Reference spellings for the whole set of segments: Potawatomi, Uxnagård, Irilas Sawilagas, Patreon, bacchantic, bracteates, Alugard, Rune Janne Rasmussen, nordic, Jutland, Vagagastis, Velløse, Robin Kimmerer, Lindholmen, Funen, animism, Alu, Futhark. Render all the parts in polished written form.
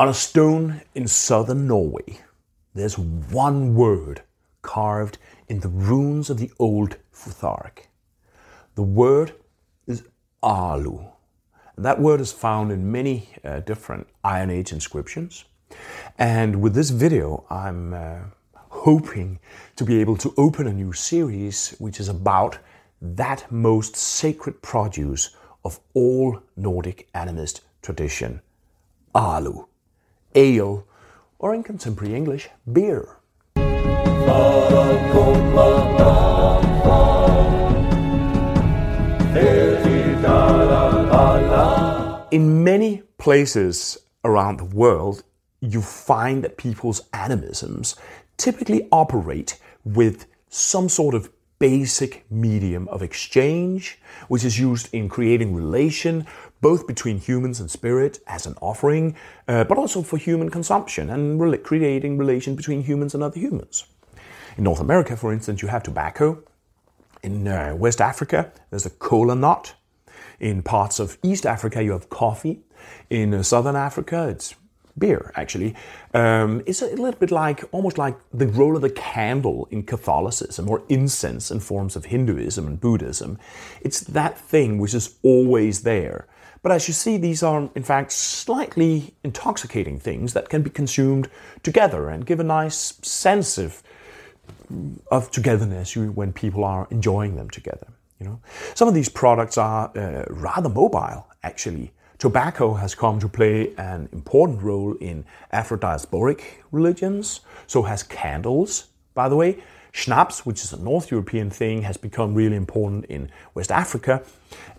On a stone in southern Norway, there's one word carved in the runes of the old Futhark. The word is Alu. That word is found in many different Iron Age inscriptions. And with this video, I'm hoping to be able to open a new series which is about that most sacred produce of all Nordic animist tradition, Alu, ale, or in contemporary English, beer. In many places around the world, you find that people's animisms typically operate with some sort of basic medium of exchange, which is used in creating relation both between humans and spirit as an offering, but also for human consumption and creating relation between humans and other humans. In North America, for instance, you have tobacco. In West Africa, there's the kola nut. In parts of East Africa, you have coffee. In Southern Africa, it's beer, actually. It's a little bit like, almost like the role of the candle in Catholicism or incense in forms of Hinduism and Buddhism. It's that thing which is always there. But as you see, these are, in fact, slightly intoxicating things that can be consumed together and give a nice sense of togetherness when people are enjoying them together. You know? Some of these products are rather mobile, actually. Tobacco has come to play an important role in Afro-diasporic religions, so has candles, by the way. Schnapps, which is a North European thing, has become really important in West Africa.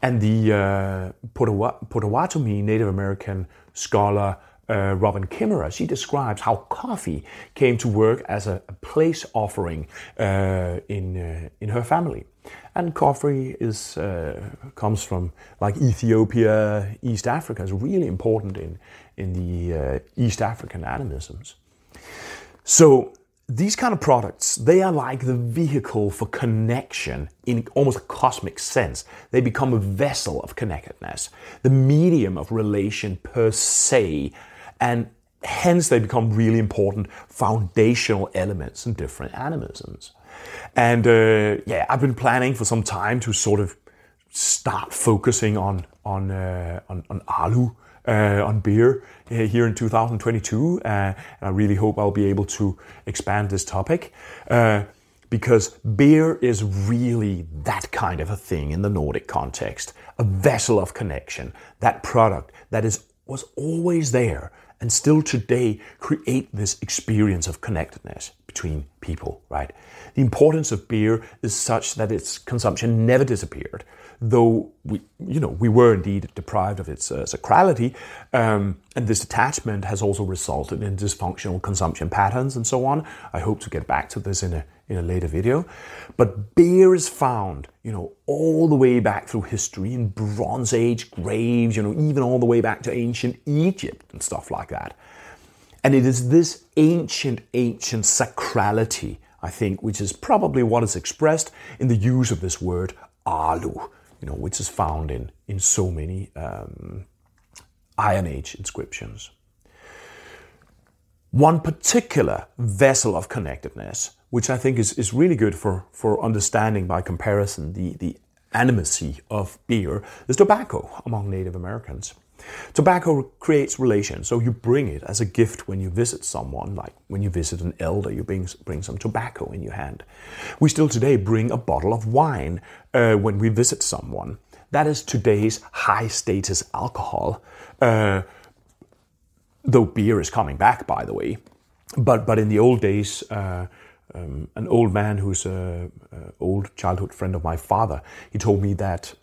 And the Potawatomi Native American scholar Robin Kimmerer, she describes how coffee came to work as a place offering in her family. And coffee is, comes from like Ethiopia, East Africa. It's really important in the East African animisms. So these kind of products, they are like the vehicle for connection in almost a cosmic sense. They become a vessel of connectedness, the medium of relation per se, and hence they become really important foundational elements in different animisms. And yeah, I've been planning for some time to sort of start focusing on Alu, on beer here in 2022. And I really hope I'll be able to expand this topic because beer is really that kind of a thing in the Nordic context, a vessel of connection, that product that was always there and still today create this experience of connectedness between people, right? The importance of beer is such that its consumption never disappeared, though we were indeed deprived of its sacrality, and this detachment has also resulted in dysfunctional consumption patterns and so on. I hope to get back to this in a later video. But beer is found, all the way back through history in Bronze Age graves, even all the way back to ancient Egypt and stuff like that. And it is this ancient sacrality, I think, which is probably what is expressed in the use of this word Alu, which is found in so many Iron Age inscriptions. One particular vessel of connectedness, which I think is really good for understanding by comparison the animacy of beer, is tobacco among Native Americans. Tobacco creates relation, so you bring it as a gift when you visit someone, like when you visit an elder, you bring some tobacco in your hand. We still today bring a bottle of wine when we visit someone. That is today's high-status alcohol, though beer is coming back, by the way. But in the old days, an old man who's an old childhood friend of my father, he told me that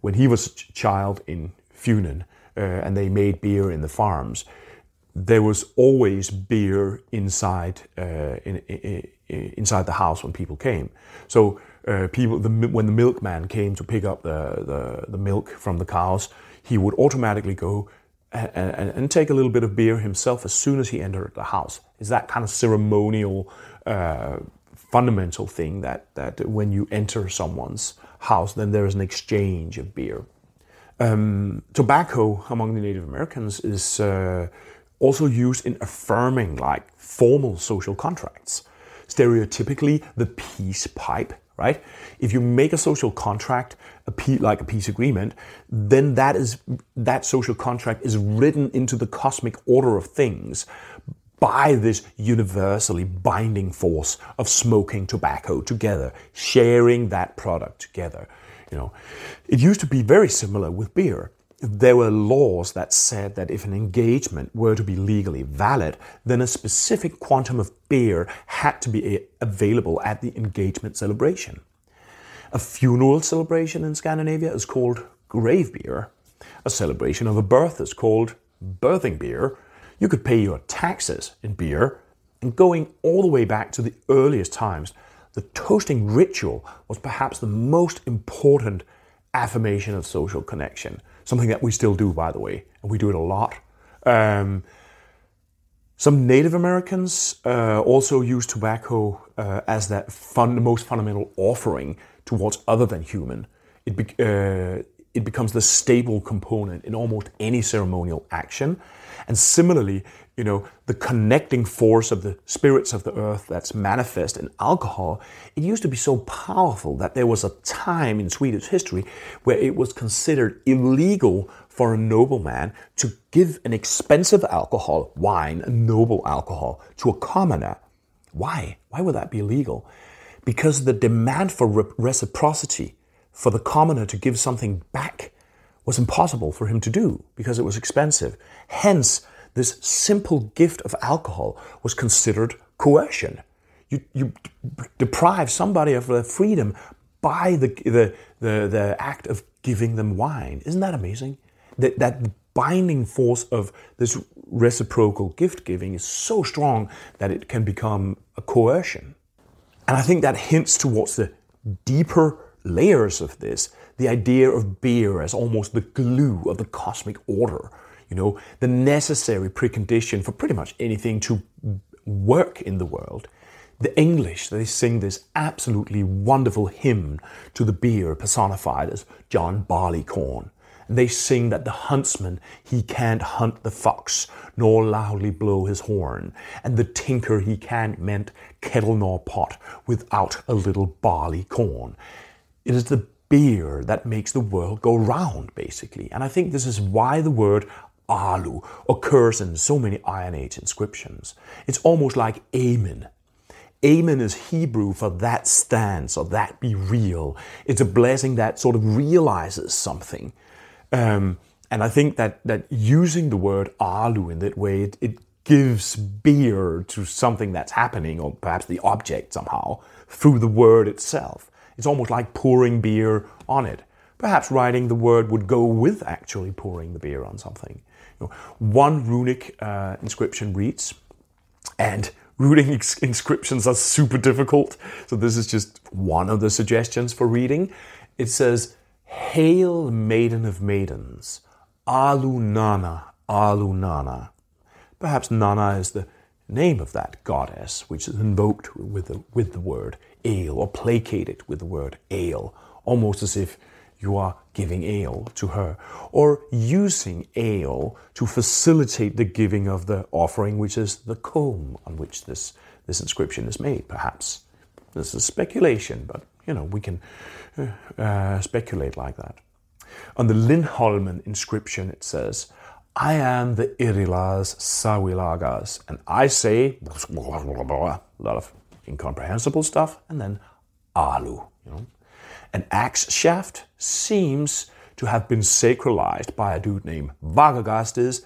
when he was a child in Funen, and they made beer in the farms, there was always beer inside inside the house when people came. So when the milkman came to pick up the milk from the cows, he would automatically go and take a little bit of beer himself as soon as he entered the house. It's that kind of ceremonial, fundamental thing that when you enter someone's house, then there is an exchange of beer. Tobacco among the Native Americans is also used in affirming like formal social contracts. Stereotypically, the peace pipe, right? If you make a social contract, like a peace agreement, then that social contract is written into the cosmic order of things by this universally binding force of smoking tobacco together, sharing that product together. You know, it used to be very similar with beer. There were laws that said that if an engagement were to be legally valid, then a specific quantum of beer had to be available at the engagement celebration. A funeral celebration in Scandinavia is called grave beer. A celebration of a birth is called birthing beer. You could pay your taxes in beer, and going all the way back to the earliest times, the toasting ritual was perhaps the most important affirmation of social connection. Something that we still do, by the way, and we do it a lot. Some Native Americans also use tobacco as their most fundamental offering to what's other than human. It becomes the staple component in almost any ceremonial action. And similarly, you know, the connecting force of the spirits of the earth that's manifest in alcohol, it used to be so powerful that there was a time in Swedish history where it was considered illegal for a nobleman to give an expensive alcohol, wine, a noble alcohol, to a commoner. Why? Why would that be illegal? Because the demand for reciprocity, for the commoner to give something back, was impossible for him to do because it was expensive. Hence, this simple gift of alcohol was considered coercion. You deprive somebody of their freedom by the act of giving them wine. Isn't that amazing? That binding force of this reciprocal gift giving is so strong that it can become a coercion. And I think that hints towards the deeper layers of this, the idea of beer as almost the glue of the cosmic order, you know, the necessary precondition for pretty much anything to work in the world. The English, they sing this absolutely wonderful hymn to the beer personified as John Barleycorn. And they sing that the huntsman, he can't hunt the fox, nor loudly blow his horn. And the tinker, he can't mend kettle nor pot without a little barley corn. It is the beer that makes the world go round, basically. And I think this is why the word alu occurs in so many Iron Age inscriptions. It's almost like amen. Amen is Hebrew for that stands or that be real. It's a blessing that sort of realizes something. And I think that using the word alu in that way, it gives beer to something that's happening, or perhaps the object somehow, through the word itself. It's almost like pouring beer on it. Perhaps writing the word would go with actually pouring the beer on something. You know, one runic inscription reads, and runic inscriptions are super difficult, so this is just one of the suggestions for reading. It says, "Hail, maiden of maidens, Alu Nana, Alu Nana." Perhaps Nana is the name of that goddess, which is invoked with the word ale, or placated with the word ale, almost as if you are giving ale to her, or using ale to facilitate the giving of the offering, which is the comb on which this inscription is made, perhaps. This is speculation, but, you know, we can speculate like that. On the Lindholmen inscription, it says, "I am the Irilas Sawilagas, and I say," a lot of incomprehensible stuff, and then alu. You know? An axe shaft seems to have been sacralized by a dude named Vagagastis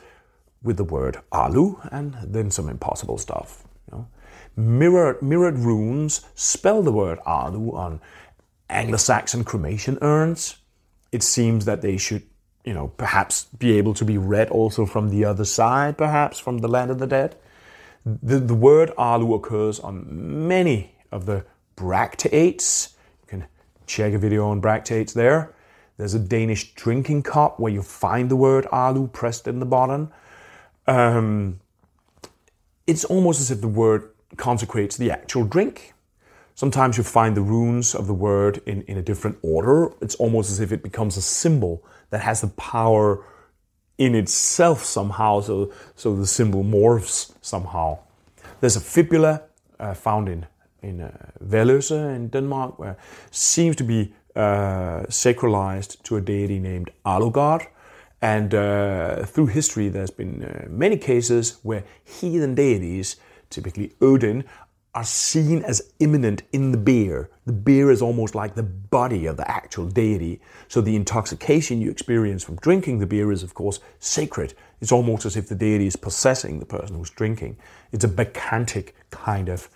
with the word alu, and then some impossible stuff. You know? Mirrored runes spell the word alu on Anglo-Saxon cremation urns. It seems that they should, you know, perhaps be able to be read also from the other side, perhaps from the land of the dead. The word alu occurs on many of the bracteates. You can check a video on bracteates there. There's a Danish drinking cup where you find the word alu pressed in the bottom. It's almost as if the word consecrates the actual drink. Sometimes you find the runes of the word in a different order. It's almost as if it becomes a symbol that has the power in itself somehow, so the symbol morphs somehow. There's a fibula found in Velløse in Denmark, where seems to be sacralized to a deity named Alugard. And through history, there's been many cases where heathen deities, typically Odin, are seen as immanent in the beer. The beer is almost like the body of the actual deity. So the intoxication you experience from drinking the beer is, of course, sacred. It's almost as if the deity is possessing the person who's drinking. It's a bacchantic kind of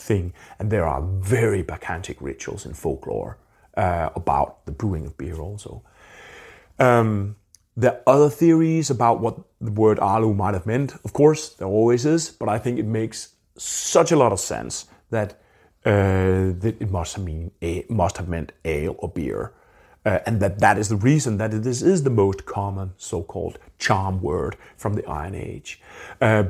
thing. And there are very bacchantic rituals in folklore about the brewing of beer also. There are other theories about what the word alu might have meant. Of course, there always is, but I think it makes such a lot of sense that it must have meant ale or beer, and that is the reason that this is the most common so-called charm word from the Iron Age,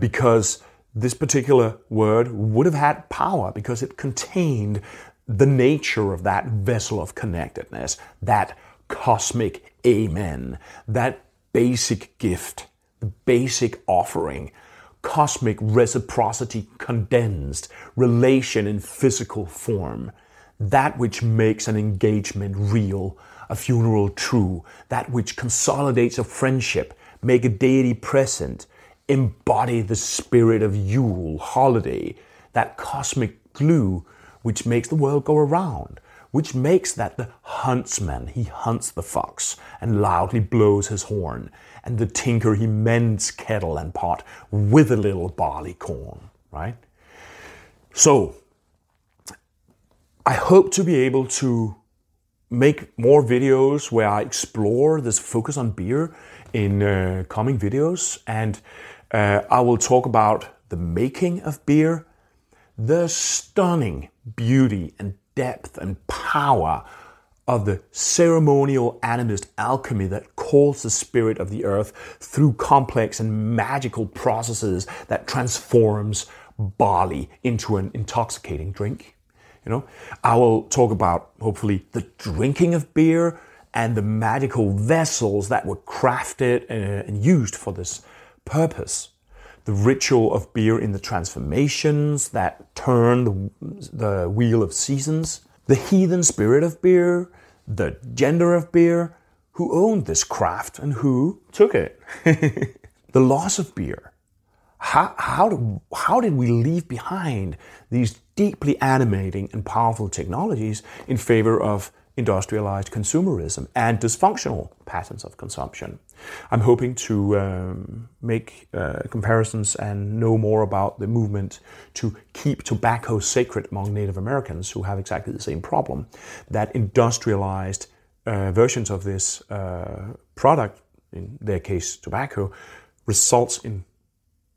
because this particular word would have had power because it contained the nature of that vessel of connectedness, that cosmic amen, that basic gift, the basic offering, cosmic reciprocity condensed, relation in physical form, that which makes an engagement real, a funeral true, that which consolidates a friendship, make a deity present, embody the spirit of Yule, holiday, that cosmic glue which makes the world go around, which makes that the huntsman, he hunts the fox and loudly blows his horn, and the tinker, he mends kettle and pot with a little barley corn, right? So, I hope to be able to make more videos where I explore this focus on beer in coming videos, and I will talk about the making of beer, the stunning beauty and depth and power of the ceremonial animist alchemy that calls the spirit of the earth through complex and magical processes that transforms barley into an intoxicating drink. You know, I will talk about hopefully the drinking of beer and the magical vessels that were crafted and used for this purpose. The ritual of beer in the transformations that turn the wheel of seasons, the heathen spirit of beer, the gender of beer, who owned this craft and who took it, the loss of beer. How did we leave behind these deeply animating and powerful technologies in favor of industrialized consumerism and dysfunctional patterns of consumption? I'm hoping to make comparisons and know more about the movement to keep tobacco sacred among Native Americans who have exactly the same problem, that industrialized versions of this product, in their case tobacco, results in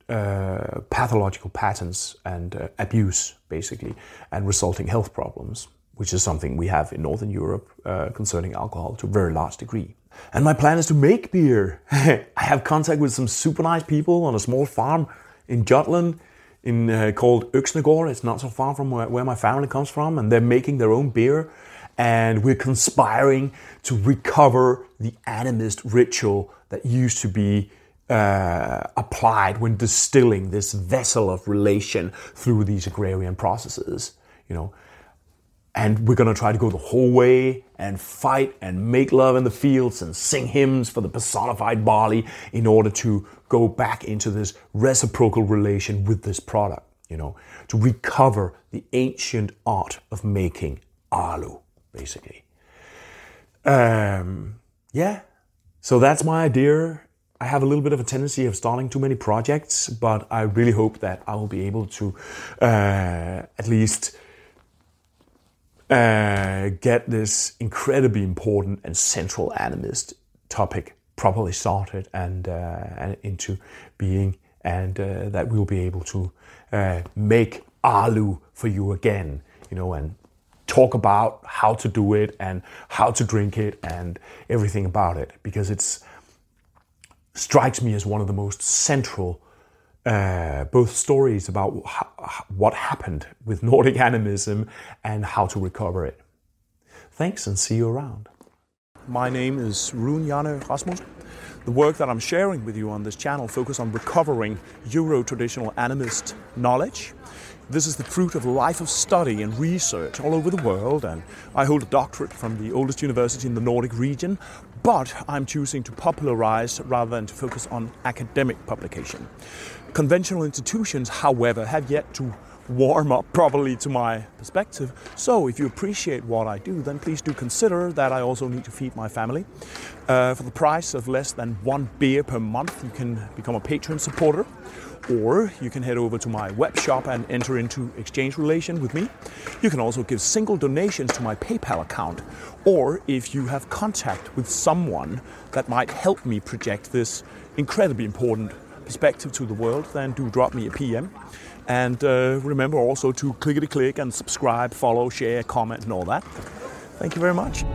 pathological patterns and abuse, basically, and resulting health problems, which is something we have in Northern Europe concerning alcohol to a very large degree. And my plan is to make beer. I have contact with some super nice people on a small farm in Jutland called Uxnagård. It's not so far from where my family comes from, and they're making their own beer. And we're conspiring to recover the animist ritual that used to be applied when distilling this vessel of relation through these agrarian processes, you know. And we're going to try to go the whole way and fight and make love in the fields and sing hymns for the personified barley in order to go back into this reciprocal relation with this product, you know, to recover the ancient art of making alu, basically. Yeah, so that's my idea. I have a little bit of a tendency of starting too many projects, but I really hope that I will be able to at least get this incredibly important and central animist topic properly sorted and into being, and that we'll be able to make alu for you again, you know, and talk about how to do it and how to drink it and everything about it, because it strikes me as one of the most central both stories about what happened with Nordic animism and how to recover it. Thanks, and see you around. My name is Rune Janne Rasmussen. The work that I'm sharing with you on this channel focuses on recovering Euro-traditional animist knowledge. This is the fruit of a life of study and research all over the world, and I hold a doctorate from the oldest university in the Nordic region, but I'm choosing to popularize rather than to focus on academic publication. Conventional institutions, however, have yet to warm up properly to my perspective, so if you appreciate what I do, then please do consider that I also need to feed my family. For the price of less than 1 beer per month, you can become a Patreon supporter, or you can head over to my web shop and enter into exchange relation with me. You can also give single donations to my PayPal account, or if you have contact with someone that might help me project this incredibly important perspective to the world, then do drop me a PM. And remember also to clickety-click and subscribe, follow, share, comment and all that. Thank you very much.